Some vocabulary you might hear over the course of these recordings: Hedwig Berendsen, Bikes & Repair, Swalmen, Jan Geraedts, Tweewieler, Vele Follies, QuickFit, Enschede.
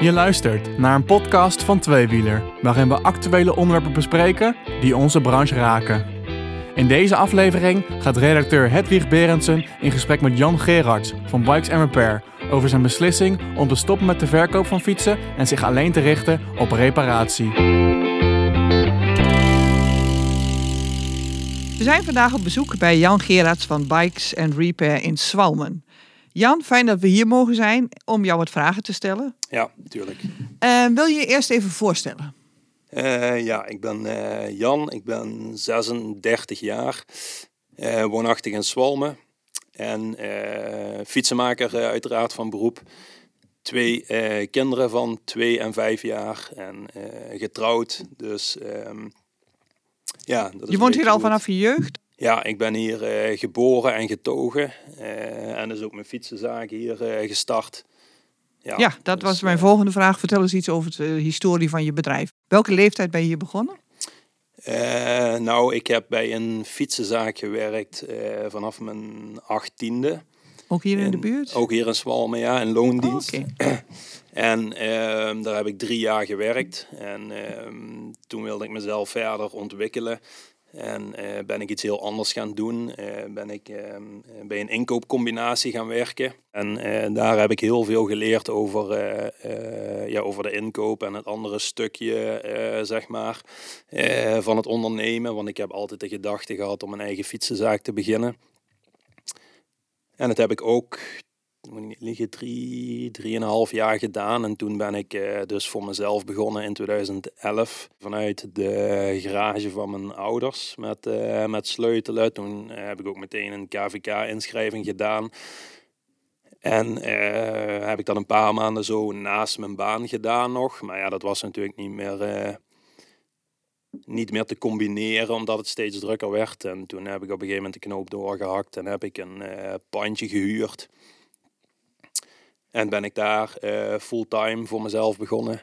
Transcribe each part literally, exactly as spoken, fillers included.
Je luistert naar een podcast van Tweewieler, waarin we actuele onderwerpen bespreken die onze branche raken. In deze aflevering gaat redacteur Hedwig Berendsen in gesprek met Jan Geraedts van Bikes and Repair over zijn beslissing om te stoppen met de verkoop van fietsen en zich alleen te richten op reparatie. We zijn vandaag op bezoek bij Jan Geraedts van Bikes and Repair in Swalmen. Jan, fijn dat we hier mogen zijn om jou wat vragen te stellen. Ja, natuurlijk. Uh, wil je je eerst even voorstellen? Uh, ja, ik ben uh, Jan, ik ben zesendertig jaar, uh, woonachtig in Swalmen en uh, fietsenmaker uh, uiteraard van beroep. Twee uh, kinderen van twee en vijf jaar en uh, getrouwd, dus um, ja. Dat is je woont hier al goed. Vanaf je jeugd? Ja, ik ben hier uh, geboren en getogen uh, en is ook mijn fietsenzaak hier uh, gestart. Ja, ja, dat dus, was mijn uh, volgende vraag. Vertel eens iets over de historie van je bedrijf. Welke leeftijd ben je hier begonnen? Uh, nou, ik heb bij een fietsenzaak gewerkt uh, vanaf mijn achttiende. Ook hier in, in de buurt? Ook hier in Swalmen, ja, in loondienst. Oh, okay. En uh, daar heb ik drie jaar gewerkt. En uh, toen wilde ik mezelf verder ontwikkelen. En uh, ben ik iets heel anders gaan doen. Uh, ben ik uh, bij een inkoopcombinatie gaan werken. En uh, daar heb ik heel veel geleerd over, uh, uh, ja, over de inkoop en het andere stukje uh, zeg maar, uh, van het ondernemen. Want ik heb altijd de gedachte gehad om een eigen fietsenzaak te beginnen. En dat heb ik ook, moet ik niet liegen, drie, drieënhalf jaar gedaan. En toen ben ik uh, dus voor mezelf begonnen in tweeduizend elf. Vanuit de garage van mijn ouders met, uh, met sleutelen. Toen uh, heb ik ook meteen een K V K-inschrijving gedaan. En uh, heb ik dat een paar maanden zo naast mijn baan gedaan nog. Maar ja, dat was natuurlijk niet meer... Uh, niet meer te combineren, omdat het steeds drukker werd. En toen heb ik op een gegeven moment de knoop doorgehakt en heb ik een uh, pandje gehuurd. En ben ik daar uh, fulltime voor mezelf begonnen.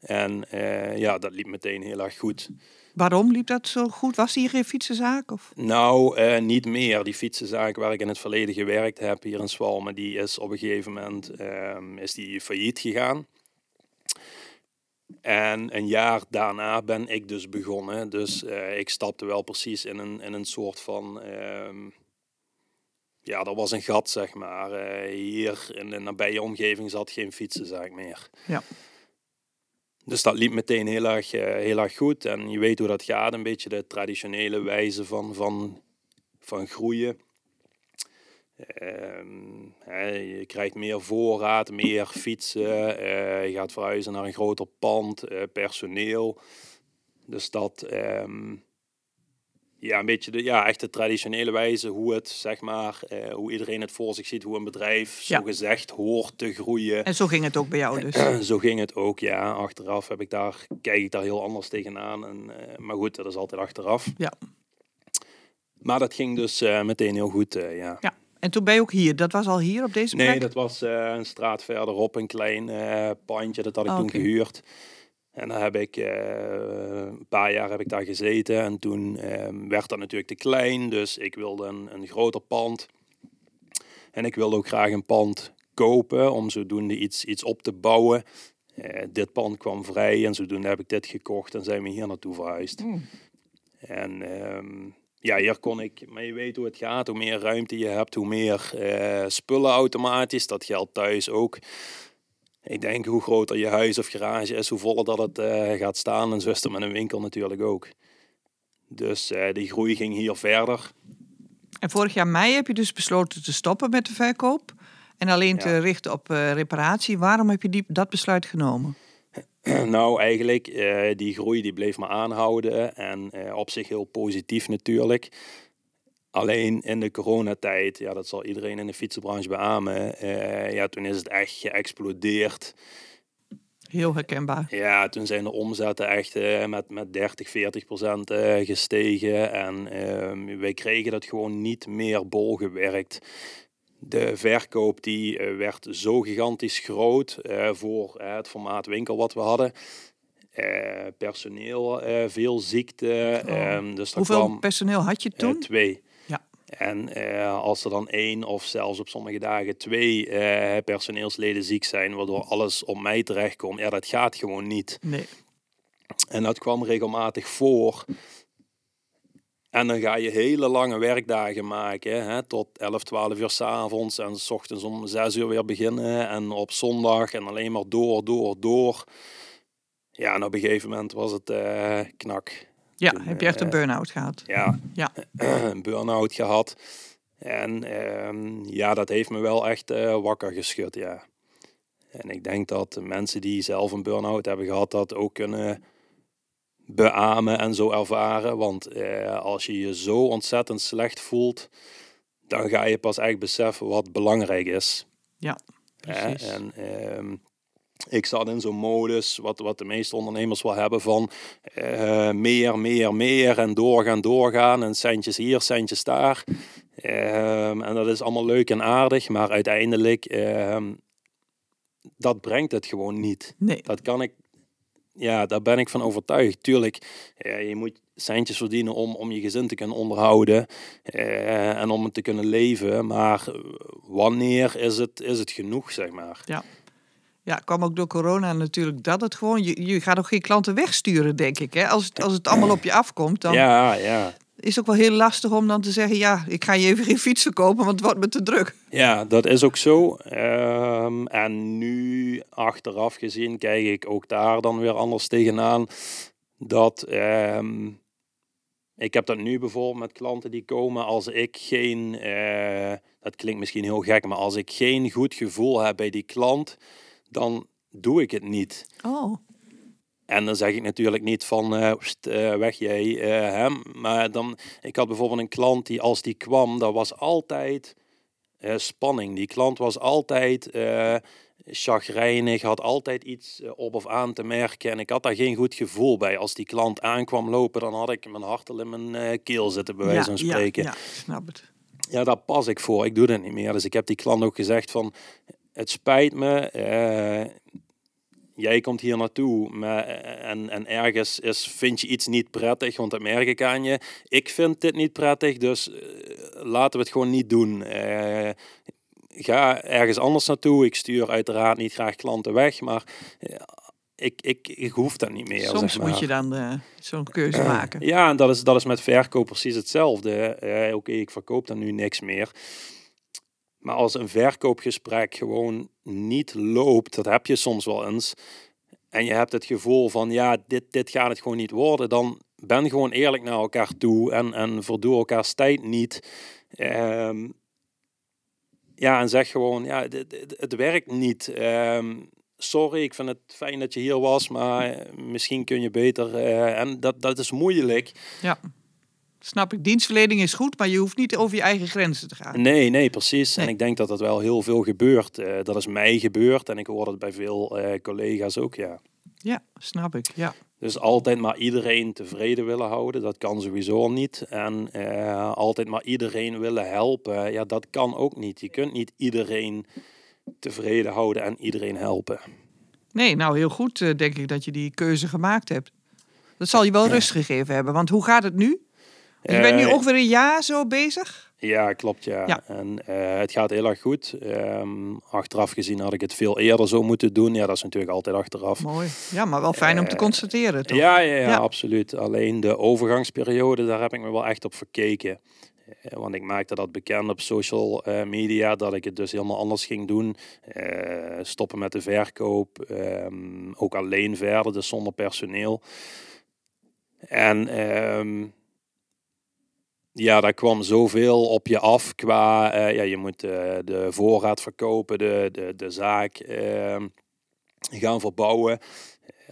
En uh, ja, dat liep meteen heel erg goed. Waarom liep dat zo goed? Was hier geen fietsenzaak? Of? Nou, uh, niet meer. Die fietsenzaak waar ik in het verleden gewerkt heb hier in Swalmen, die is op een gegeven moment uh, is die failliet gegaan. En een jaar daarna ben ik dus begonnen. Dus uh, ik stapte wel precies in een, in een soort van... Uh, ja, er was een gat, zeg maar. Uh, hier in de nabije omgeving zat geen fietsenzaak meer. Ja. Dus dat liep meteen heel erg, uh, heel erg goed. En je weet hoe dat gaat. Een beetje de traditionele wijze van, van, van groeien. Uh, je krijgt meer voorraad, meer fietsen, uh, je gaat verhuizen naar een groter pand, uh, personeel. Dus dat, um, ja, een beetje de, ja, echt de traditionele wijze hoe het, zeg maar, uh, hoe iedereen het voor zich ziet, hoe een bedrijf, ja, zo gezegd hoort te groeien. En zo ging het ook bij jou dus? Uh, zo ging het ook, ja. Achteraf heb ik daar, kijk ik daar heel anders tegenaan. En, uh, maar goed, dat is altijd achteraf. Ja. Maar dat ging dus uh, meteen heel goed, uh, ja. Ja. En toen ben je ook hier. Dat was al hier op deze plek? Nee, dat was uh, een straat verderop, een klein uh, pandje. Dat had ik oh, toen okay. gehuurd. En dan heb ik, uh, een paar jaar heb ik daar gezeten. En toen uh, werd dat natuurlijk te klein. Dus ik wilde een, een groter pand. En ik wilde ook graag een pand kopen om zodoende iets, iets op te bouwen. Uh, dit pand kwam vrij en zodoende heb ik dit gekocht. En zijn we hier naartoe verhuisd. Mm. En... Um, Ja, hier kon ik, maar je weet hoe het gaat. Hoe meer ruimte je hebt, hoe meer uh, spullen automatisch. Dat geldt thuis ook. Ik denk, hoe groter je huis of garage is, hoe voller dat het uh, gaat staan. En zo is het met een winkel natuurlijk ook. Dus uh, die groei ging hier verder. En vorig jaar mei heb je dus besloten te stoppen met de verkoop. En alleen ja. te richten op uh, reparatie. Waarom heb je die, dat besluit genomen? Nou, eigenlijk, uh, die groei die bleef maar aanhouden en uh, op zich heel positief natuurlijk. Alleen in de coronatijd, ja, dat zal iedereen in de fietsenbranche beamen, uh, ja, toen is het echt geëxplodeerd. Heel herkenbaar. Ja, toen zijn de omzetten echt uh, met, met dertig, veertig procent uh, gestegen en uh, wij kregen dat gewoon niet meer bolgewerkt. De verkoop die uh, werd zo gigantisch groot uh, voor uh, het formaat winkel wat we hadden. Uh, personeel, uh, veel ziekte. Oh. Um, dus Hoeveel kwam, personeel had je toen? Uh, twee. Ja. En uh, als er dan één of zelfs op sommige dagen twee uh, personeelsleden ziek zijn, waardoor alles op mij terechtkomt, ja, dat gaat gewoon niet. Nee. En dat kwam regelmatig voor. En dan ga je hele lange werkdagen maken, hè, tot elf, twaalf uur 's avonds en 's ochtends om zes uur weer beginnen en op zondag en alleen maar door, door, door. Ja, en op een gegeven moment was het uh, knak. Ja, toen, heb je echt uh, een burn-out gehad? Ja, ja. een burn-out gehad. En uh, ja, dat heeft me wel echt uh, wakker geschud, ja. En ik denk dat mensen die zelf een burn-out hebben gehad, dat ook kunnen beamen en zo ervaren. Want eh, als je je zo ontzettend slecht voelt, dan ga je pas echt beseffen wat belangrijk is. Ja, precies. Eh, en eh, ik zat in zo'n modus, wat, wat de meeste ondernemers wel hebben, van eh, meer, meer, meer en doorgaan, doorgaan en centjes hier, centjes daar. Eh, en dat is allemaal leuk en aardig, maar uiteindelijk, eh, dat brengt het gewoon niet. Nee. Dat kan ik... Ja, daar ben ik van overtuigd. Tuurlijk, eh, je moet centjes verdienen om, om je gezin te kunnen onderhouden eh, en om het te kunnen leven. Maar wanneer is het, is het genoeg, zeg maar? Ja. Ja, kwam ook door corona natuurlijk dat het gewoon... Je, je gaat ook geen klanten wegsturen, denk ik. Hè? Als, het, als het allemaal op je afkomt, dan ja, ja. is het ook wel heel lastig om dan te zeggen... Ja, ik ga je even geen fietsen kopen, want het wordt me te druk. Ja, dat is ook zo. Um, en nu, achteraf gezien, kijk ik ook daar dan weer anders tegenaan. Dat... Um, ik heb dat nu bijvoorbeeld met klanten die komen als ik geen... Uh, dat klinkt misschien heel gek, maar als ik geen goed gevoel heb bij die klant... dan doe ik het niet. Oh. En dan zeg ik natuurlijk niet van, uh, pst, uh, weg jij, uh, hem. Maar dan, ik had bijvoorbeeld een klant die als die kwam, dat was altijd uh, spanning. Die klant was altijd uh, chagrijnig, had altijd iets uh, op of aan te merken. En ik had daar geen goed gevoel bij. Als die klant aankwam lopen, dan had ik mijn hart al in mijn uh, keel zitten, bij wijze van spreken. Ja, ja, snap het. Ja, daar pas ik voor. Ik doe dat niet meer. Dus ik heb die klant ook gezegd van... Het spijt me, uh, jij komt hier naartoe maar, en, en ergens is, vind je iets niet prettig, want dat merk ik aan je. Ik vind dit niet prettig, dus uh, laten we het gewoon niet doen. Uh, ga ergens anders naartoe. Ik stuur uiteraard niet graag klanten weg, maar uh, ik, ik, ik hoef dat niet meer. Soms zeg maar. Moet je dan uh, zo'n keuze uh, maken. Ja, en dat is, dat is met verkoop precies hetzelfde. Uh, Oké, okay, ik verkoop dan nu niks meer. Maar als een verkoopgesprek gewoon niet loopt, dat heb je soms wel eens, en je hebt het gevoel van, ja, dit, dit gaat het gewoon niet worden, dan ben gewoon eerlijk naar elkaar toe en, en verdoe elkaars tijd niet. Um, ja, en zeg gewoon, ja, dit, dit, het werkt niet. Um, sorry, ik vind het fijn dat je hier was, maar misschien kun je beter... Uh, en dat, dat is moeilijk. Ja. Snap ik, dienstverlening is goed, maar je hoeft niet over je eigen grenzen te gaan. Nee, nee, precies. Nee. En ik denk dat dat wel heel veel gebeurt. Uh, dat is mij gebeurd en ik hoor dat bij veel uh, collega's ook, ja. Ja, snap ik, ja. Dus altijd maar iedereen tevreden willen houden, dat kan sowieso niet. En uh, altijd maar iedereen willen helpen, ja, dat kan ook niet. Je kunt niet iedereen tevreden houden en iedereen helpen. Nee, nou heel goed uh, denk ik dat je die keuze gemaakt hebt. Dat zal je wel rust gegeven hebben, want hoe gaat het nu? Je bent nu ongeveer een jaar zo bezig? Ja, klopt, ja. ja. En uh, het gaat heel erg goed. Um, achteraf gezien had ik het veel eerder zo moeten doen. Ja, dat is natuurlijk altijd achteraf. Mooi. Ja, maar wel fijn uh, om te constateren, toch? Ja, ja, ja, ja, absoluut. Alleen de overgangsperiode, daar heb ik me wel echt op verkeken. Uh, want ik maakte dat bekend op social uh, media, dat ik het dus helemaal anders ging doen. Uh, stoppen met de verkoop. Um, ook alleen verder, dus zonder personeel. En... Um, Ja, daar kwam zoveel op je af qua... Uh, ja, je moet uh, de voorraad verkopen, de, de, de zaak uh, gaan verbouwen.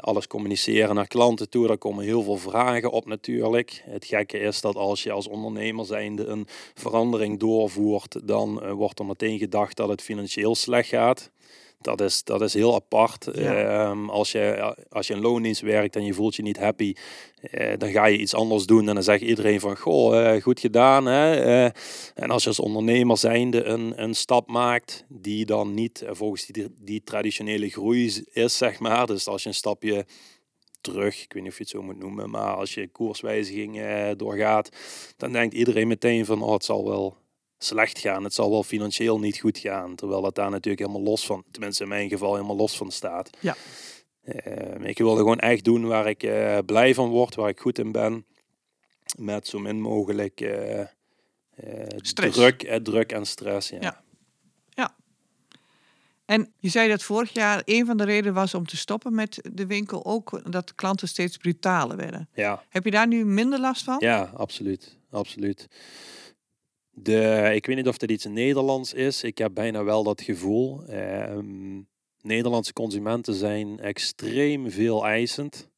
Alles communiceren naar klanten toe. Daar komen heel veel vragen op natuurlijk. Het gekke is dat als je als ondernemer zijnde een verandering doorvoert... dan uh, wordt er meteen gedacht dat het financieel slecht gaat. Dat is, dat is heel apart. Ja. Um, als je, als je een loondienst werkt en je voelt je niet happy, uh, dan ga je iets anders doen. En dan zegt iedereen van, goh, uh, goed gedaan. Hè? Uh, en als je als ondernemer zijnde een, een stap maakt die dan niet uh, volgens die, die traditionele groei is, zeg maar. Dus als je een stapje terug. Ik weet niet of je het zo moet noemen, maar als je koerswijzigingen doorgaat, dan denkt iedereen meteen van, oh, het zal wel slecht gaan. Het zal wel financieel niet goed gaan. Terwijl dat daar natuurlijk helemaal los van, tenminste in mijn geval, helemaal los van staat. Ja. Uh, ik wilde gewoon echt doen waar ik uh, blij van word, waar ik goed in ben. Met zo min mogelijk uh, uh, druk, uh, druk en stress. Ja. Ja. Ja. En je zei dat vorig jaar een van de redenen was om te stoppen met de winkel ook dat klanten steeds brutaler werden. Ja. Heb je daar nu minder last van? Ja, absoluut. Absoluut. De, ik weet niet of dat iets Nederlands is. Ik heb bijna wel dat gevoel. Uh, Nederlandse consumenten zijn extreem veel eisend.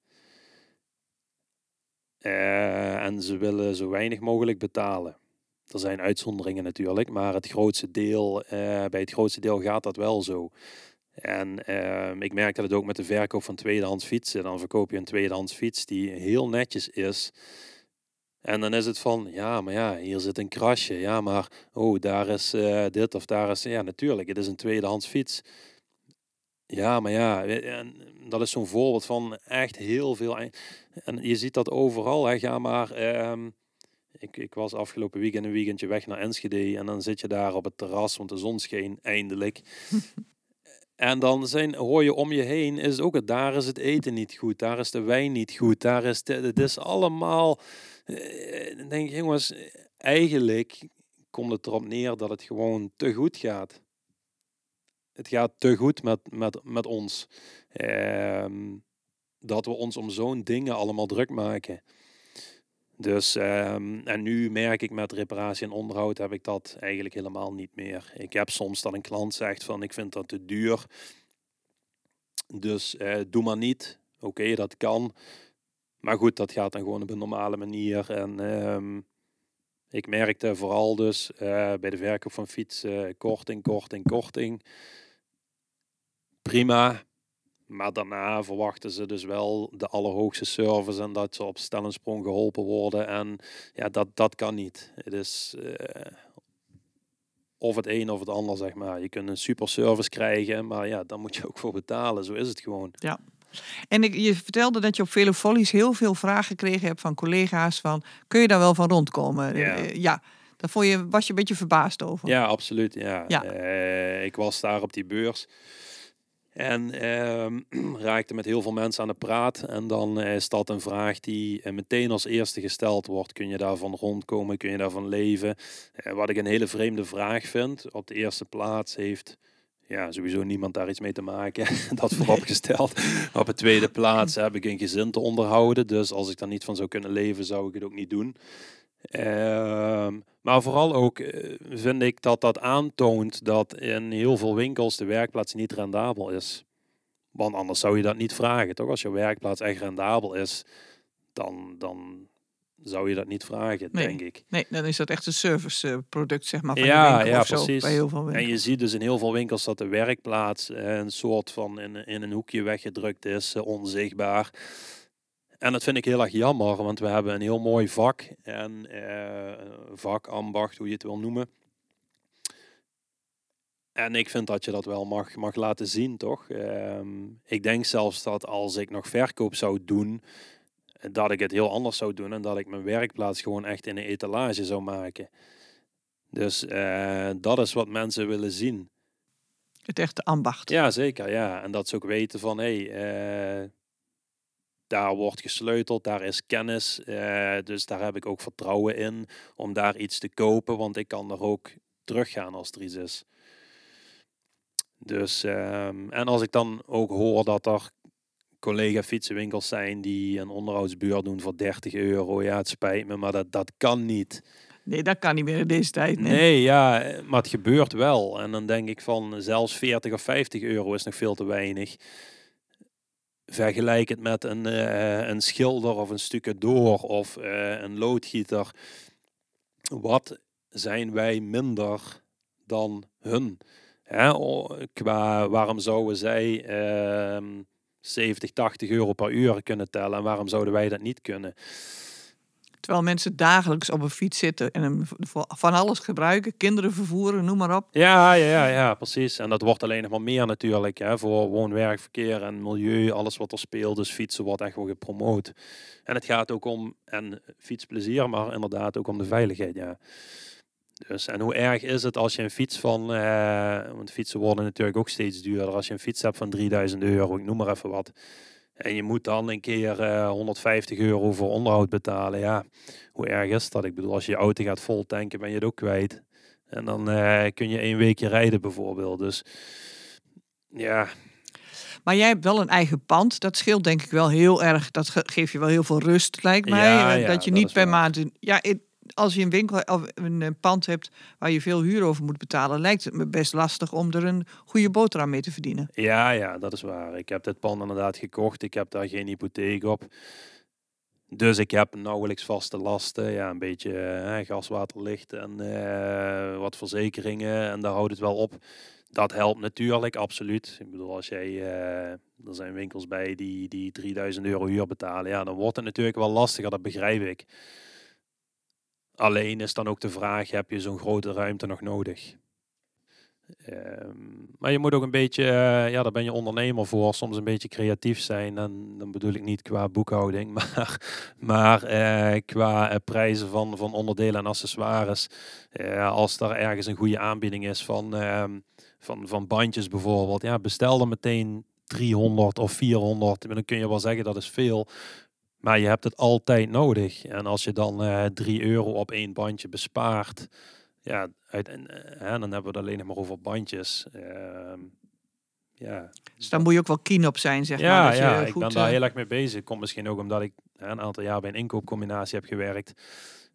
Uh, en ze willen zo weinig mogelijk betalen. Er zijn uitzonderingen natuurlijk, maar het grootste deel, uh, bij het grootste deel gaat dat wel zo. En uh, ik merk dat het ook met de verkoop van tweedehands fietsen. Dan verkoop je een tweedehands fiets die heel netjes is. En dan is het van, ja, maar ja, hier zit een krasje. Ja, maar, oh, daar is uh, dit of daar is... Ja, natuurlijk, het is een tweedehands fiets. Ja, maar ja, en dat is zo'n voorbeeld van echt heel veel... En je ziet dat overal, hè. Ga maar... Um, ik, ik was afgelopen weekend een weekendje weg naar Enschede... en dan zit je daar op het terras, want de zon scheen eindelijk. En dan zijn, hoor je om je heen, is het ook het, daar is het eten niet goed, daar is de wijn niet goed, daar is de, het is allemaal... Dan denk ik, jongens, eigenlijk komt het erop neer dat het gewoon te goed gaat. Het gaat te goed met, met, met ons. Eh, dat we ons om zo'n dingen allemaal druk maken. Dus, eh, en nu merk ik met reparatie en onderhoud heb ik dat eigenlijk helemaal niet meer. Ik heb soms dat een klant zegt van, ik vind dat te duur. Dus eh, doe maar niet. Oké, okay, dat kan. Maar goed, dat gaat dan gewoon op een normale manier. En um, ik merkte vooral dus uh, bij de verkoop van fietsen, uh, korting, korting, korting. Prima. Maar daarna verwachten ze dus wel de allerhoogste service en dat ze op stel en sprong geholpen worden. En ja, dat, dat kan niet. Het is uh, of het een of het ander, zeg maar. Je kunt een super service krijgen, maar ja, daar moet je ook voor betalen. Zo is het gewoon. Ja. En ik, je vertelde dat je op Vele Follies heel veel vragen gekregen hebt van collega's van, kun je daar wel van rondkomen? Ja, ja, daar vond je, was je een beetje verbaasd over. Ja, absoluut. Ja. Ja. Uh, ik was daar op die beurs en uh, raakte met heel veel mensen aan de praat. En dan uh, is dat een vraag die uh, meteen als eerste gesteld wordt. Kun je daarvan rondkomen? Kun je daarvan leven? Uh, wat ik een hele vreemde vraag vind, op de eerste plaats heeft... Ja, sowieso niemand daar iets mee te maken. Dat vooropgesteld. Op de tweede plaats heb ik een gezin te onderhouden. Dus als ik daar niet van zou kunnen leven, zou ik het ook niet doen. Uh, maar vooral ook uh, vind ik dat dat aantoont dat in heel veel winkels de werkplaats niet rendabel is. Want anders zou je dat niet vragen, toch? Als je werkplaats echt rendabel is, dan... dan zou je dat niet vragen, nee, denk ik. Nee, dan is dat echt een serviceproduct, zeg maar. Van ja, de winkel ja, of zo, precies. Bij heel veel winkels. En je ziet dus in heel veel winkels dat de werkplaats een soort van in, in een hoekje weggedrukt is, onzichtbaar. En dat vind ik heel erg jammer, want we hebben een heel mooi vak. En eh, vak, ambacht, hoe je het wil noemen. En ik vind dat je dat wel mag, mag laten zien, toch? Eh, ik denk zelfs dat als ik nog verkoop zou doen... dat ik het heel anders zou doen en dat ik mijn werkplaats gewoon echt in een etalage zou maken. Dus uh, dat is wat mensen willen zien. Het echte ambacht. Ja, zeker. Ja. En dat ze ook weten van, hé, hey, uh, daar wordt gesleuteld, daar is kennis. Uh, dus daar heb ik ook vertrouwen in om daar iets te kopen, want ik kan er ook teruggaan als er iets is. Dus, uh, en als ik dan ook hoor dat er collega fietsenwinkels zijn die een onderhoudsbeurt doen voor dertig euro. Ja, het spijt me, maar dat, dat kan niet. Nee, dat kan niet meer in deze tijd. Nee. nee, ja, maar het gebeurt wel. En dan denk ik van, zelfs veertig of vijftig euro is nog veel te weinig. Vergelijk het met een, uh, een schilder of een stukadoor of uh, een loodgieter. Wat zijn wij minder dan hun? Hè? Oh, qua, waarom zouden zij... Uh, zeventig, tachtig euro per uur kunnen tellen. En waarom zouden wij dat niet kunnen? Terwijl mensen dagelijks op een fiets zitten en hem van alles gebruiken. Kinderen vervoeren, noem maar op. Ja, ja, ja, ja, precies. En dat wordt alleen nog maar meer natuurlijk. Hè, voor woon, werk, verkeer en milieu. Alles wat er speelt. Dus fietsen wordt echt wel gepromoot. En het gaat ook om en fietsplezier, maar inderdaad ook om de veiligheid. Ja. Dus, en hoe erg is het als je een fiets van... Eh, want fietsen worden natuurlijk ook steeds duurder. Als je een fiets hebt van drieduizend euro, ik noem maar even wat... En je moet dan een keer uh, honderdvijftig euro voor onderhoud betalen. Ja, hoe erg is dat? Ik bedoel, als je je auto gaat vol tanken, ben je het ook kwijt. En dan uh, kun je één weekje rijden bijvoorbeeld. Dus ja. Maar jij hebt wel een eigen pand. Dat scheelt denk ik wel heel erg. Dat ge- geeft je wel heel veel rust, lijkt mij. Ja, ja, dat je niet dat per maand... Ja, it, als je een winkel of een pand hebt waar je veel huur over moet betalen, lijkt het me best lastig om er een goede boterham mee te verdienen. Ja, ja, dat is waar. Ik heb dit pand inderdaad gekocht. Ik heb daar geen hypotheek op. Dus ik heb nauwelijks vaste lasten. Ja, een beetje eh, gas, water, licht en eh, wat verzekeringen. En daar houdt het wel op. Dat helpt natuurlijk, absoluut. Ik bedoel, als jij... Eh, er zijn winkels bij die, die drieduizend euro huur betalen. Ja, dan wordt het natuurlijk wel lastiger, dat begrijp ik. Alleen is dan ook de vraag, heb je zo'n grote ruimte nog nodig? Um, maar je moet ook een beetje, uh, ja, daar ben je ondernemer voor, soms een beetje creatief zijn. En dan bedoel ik niet qua boekhouding, maar, maar uh, qua uh, prijzen van, van onderdelen en accessoires. Uh, als daar ergens een goede aanbieding is van, uh, van, van bandjes bijvoorbeeld. Ja, bestel dan meteen driehonderd of vierhonderd. En dan kun je wel zeggen, dat is veel. Maar je hebt het altijd nodig. En als je dan uh, drie euro op één bandje bespaart... Ja, uit, en, en dan hebben we het alleen nog maar over bandjes. Uh, ja. Dus daar moet je ook wel keen op zijn, zeg ja, maar. Dat ja, je ik goed, ben daar uh... heel erg mee bezig. Komt misschien ook omdat ik uh, een aantal jaar bij een inkoopcombinatie heb gewerkt.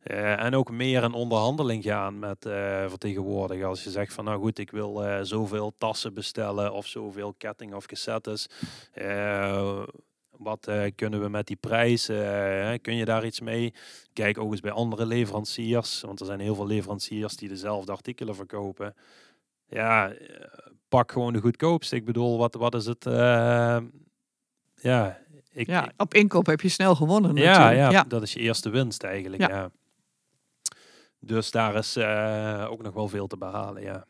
Uh, en ook meer in onderhandeling gaan met uh, vertegenwoordigers. Als je zegt van, nou goed, ik wil uh, zoveel tassen bestellen... of zoveel ketting of cassettes... Uh, Wat uh, kunnen we met die prijs? Uh, kun je daar iets mee? Kijk ook eens bij andere leveranciers. Want er zijn heel veel leveranciers die dezelfde artikelen verkopen. Ja, uh, pak gewoon de goedkoopste. Ik bedoel, wat, wat is het? Uh, ja, ik, ja, op inkoop heb je snel gewonnen. Ja, ja, ja, dat is je eerste winst eigenlijk. Ja. Ja. Dus daar is uh, ook nog wel veel te behalen, ja.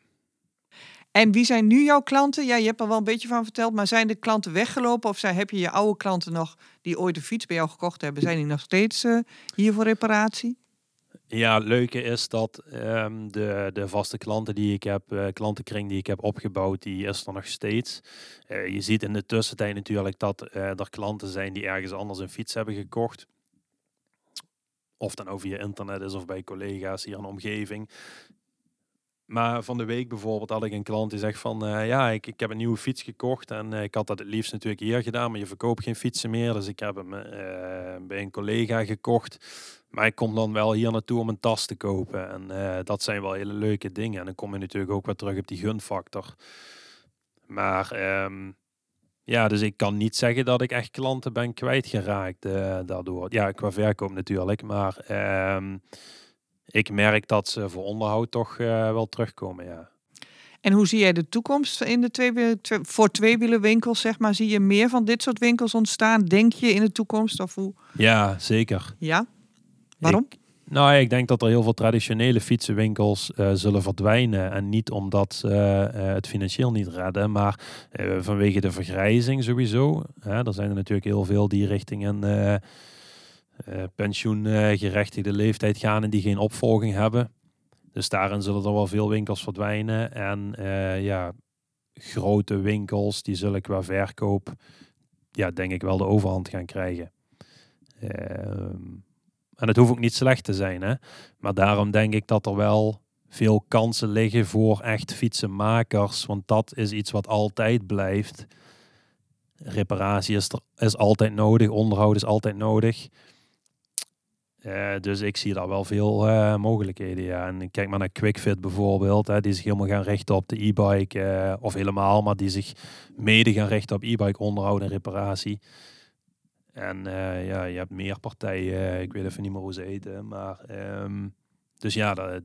En wie zijn nu jouw klanten? Ja, je hebt er wel een beetje van verteld, maar zijn de klanten weggelopen? Of zijn, heb je je oude klanten nog, die ooit een fiets bij jou gekocht hebben, zijn die nog steeds uh, hier voor reparatie? Ja, het leuke is dat um, de, de vaste klanten die ik heb, uh, klantenkring die ik heb opgebouwd, die is er nog steeds. Uh, je ziet in de tussentijd natuurlijk dat uh, er klanten zijn die ergens anders een fiets hebben gekocht. Of dan over je internet is of bij collega's hier in de omgeving. Maar van de week bijvoorbeeld had ik een klant die zegt van... Uh, ja, ik, ik heb een nieuwe fiets gekocht en uh, ik had dat het liefst natuurlijk hier gedaan. Maar je verkoopt geen fietsen meer. Dus ik heb hem uh, bij een collega gekocht. Maar ik kom dan wel hier naartoe om een tas te kopen. En uh, dat zijn wel hele leuke dingen. En dan kom je natuurlijk ook weer terug op die gunfactor. Maar um, ja, dus ik kan niet zeggen dat ik echt klanten ben kwijtgeraakt uh, daardoor. Ja, qua verkoop natuurlijk, maar... Um, Ik merk dat ze voor onderhoud toch uh, wel terugkomen, ja. En hoe zie jij de toekomst in de twee, twee, voor tweewielenwinkels, zeg maar? Zie je meer van dit soort winkels ontstaan, denk je, in de toekomst? Of hoe? Ja, zeker. Ja? Waarom? Ik, nou, ik denk dat er heel veel traditionele fietsenwinkels uh, zullen verdwijnen. En niet omdat ze uh, uh, het financieel niet redden, maar uh, vanwege de vergrijzing sowieso. Uh, er zijn er natuurlijk heel veel die richtingen... Uh, Uh, pensioengerechtigde uh, leeftijd gaan en die geen opvolging hebben. Dus daarin zullen er wel veel winkels verdwijnen. En uh, ja, grote winkels, die zullen qua verkoop, ja, denk ik wel de overhand gaan krijgen. Uh, en het hoeft ook niet slecht te zijn, hè? Maar daarom denk ik dat er wel veel kansen liggen voor echt fietsenmakers. Want dat is iets wat altijd blijft. Reparatie is, er, is altijd nodig, onderhoud is altijd nodig. Uh, dus ik zie daar wel veel uh, mogelijkheden. Ja. En kijk maar naar QuickFit bijvoorbeeld. Hè, die zich helemaal gaan richten op de e-bike. Uh, of helemaal, maar die zich mede gaan richten op e-bike onderhoud en reparatie. En uh, ja, je hebt meer partijen. Uh, ik weet even niet meer hoe ze heten. Maar, um, dus ja, dat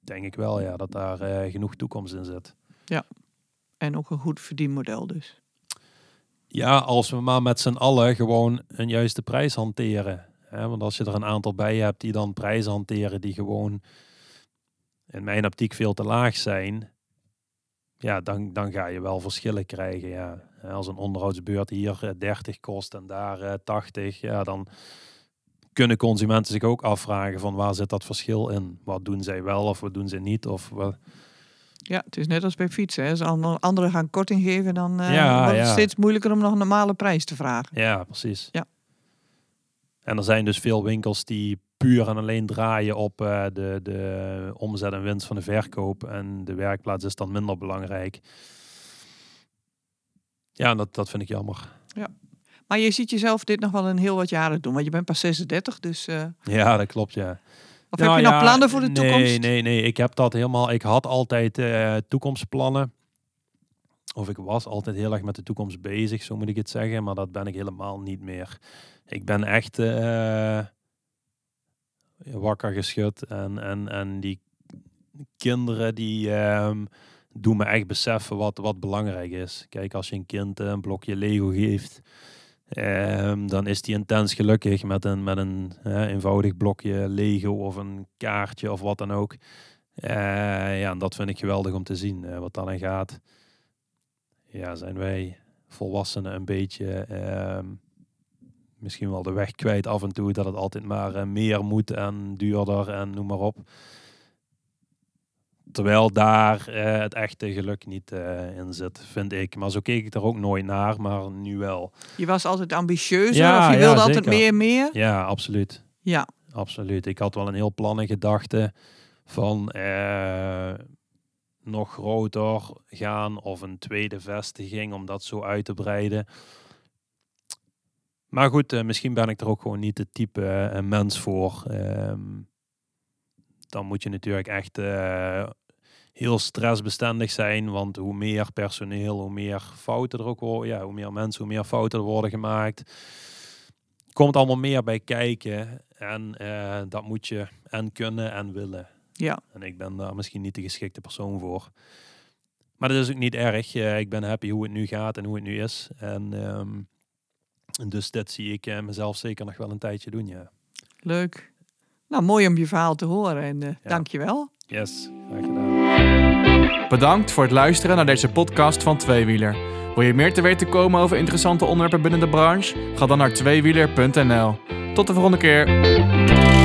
denk ik wel ja, dat daar uh, genoeg toekomst in zit. Ja, en ook een goed verdienmodel dus. Ja, als we maar met z'n allen gewoon een juiste prijs hanteren. Hè? Want als je er een aantal bij hebt die dan prijzen hanteren die gewoon in mijn optiek veel te laag zijn, ja, dan, dan ga je wel verschillen krijgen. Ja. Als een onderhoudsbeurt hier dertig kost en daar tachtig, ja, dan kunnen consumenten zich ook afvragen van waar zit dat verschil in? Wat doen zij wel of wat doen ze niet? Of wat... Ja, het is net als bij fietsen. Hè. Als anderen gaan korting geven, dan uh, ja, wordt het ja. steeds moeilijker om nog een normale prijs te vragen. Ja, precies. Ja. En er zijn dus veel winkels die puur en alleen draaien op uh, de, de omzet en winst van de verkoop. En de werkplaats is dan minder belangrijk. Ja, dat, dat vind ik jammer. Ja. Maar je ziet jezelf dit nog wel een heel wat jaren doen. Want je bent pas zesendertig, dus... Uh... Ja, dat klopt, ja. Of nou, heb je nou ja, plannen voor de nee, toekomst? Nee, nee, ik heb dat helemaal... Ik had altijd uh, toekomstplannen. Of ik was altijd heel erg met de toekomst bezig, zo moet ik het zeggen. Maar dat ben ik helemaal niet meer. Ik ben echt uh, wakker geschud. En, en, en die kinderen, die uh, doen me echt beseffen wat, wat belangrijk is. Kijk, als je een kind uh, een blokje Lego geeft... Um, dan is die intens gelukkig met een, met een uh, eenvoudig blokje Lego of een kaartje of wat dan ook. Uh, ja, en dat vind ik geweldig om te zien. Uh, wat dan aan gaat, ja, zijn wij volwassenen een beetje uh, misschien wel de weg kwijt af en toe. Dat het altijd maar uh, meer moet en duurder en noem maar op. Terwijl daar eh, het echte geluk niet eh, in zit, vind ik. Maar zo keek ik er ook nooit naar, maar nu wel. Je was altijd ambitieuzer, ja, of je ja, wilde zeker. altijd meer en meer? Ja, absoluut. Ja, absoluut. Ik had wel een heel plan in gedachten van eh, nog groter gaan of een tweede vestiging om dat zo uit te breiden. Maar goed, eh, misschien ben ik er ook gewoon niet het type eh, mens voor. Eh, Dan moet je natuurlijk echt uh, heel stressbestendig zijn. Want hoe meer personeel, hoe meer fouten er ook worden. Ja, hoe meer mensen, hoe meer fouten er worden gemaakt. Komt allemaal meer bij kijken. En uh, dat moet je en kunnen en willen. Ja. En ik ben daar misschien niet de geschikte persoon voor. Maar dat is ook niet erg. Uh, ik ben happy hoe het nu gaat en hoe het nu is. En um, dus dat zie ik uh, mezelf zeker nog wel een tijdje doen, ja. Leuk. Nou, mooi om je verhaal te horen en uh, ja. dankjewel. Yes, graag gedaan. Bedankt voor het luisteren naar deze podcast van Tweewieler. Wil je meer te weten komen over interessante onderwerpen binnen de branche? Ga dan naar tweewieler punt n l. Tot de volgende keer.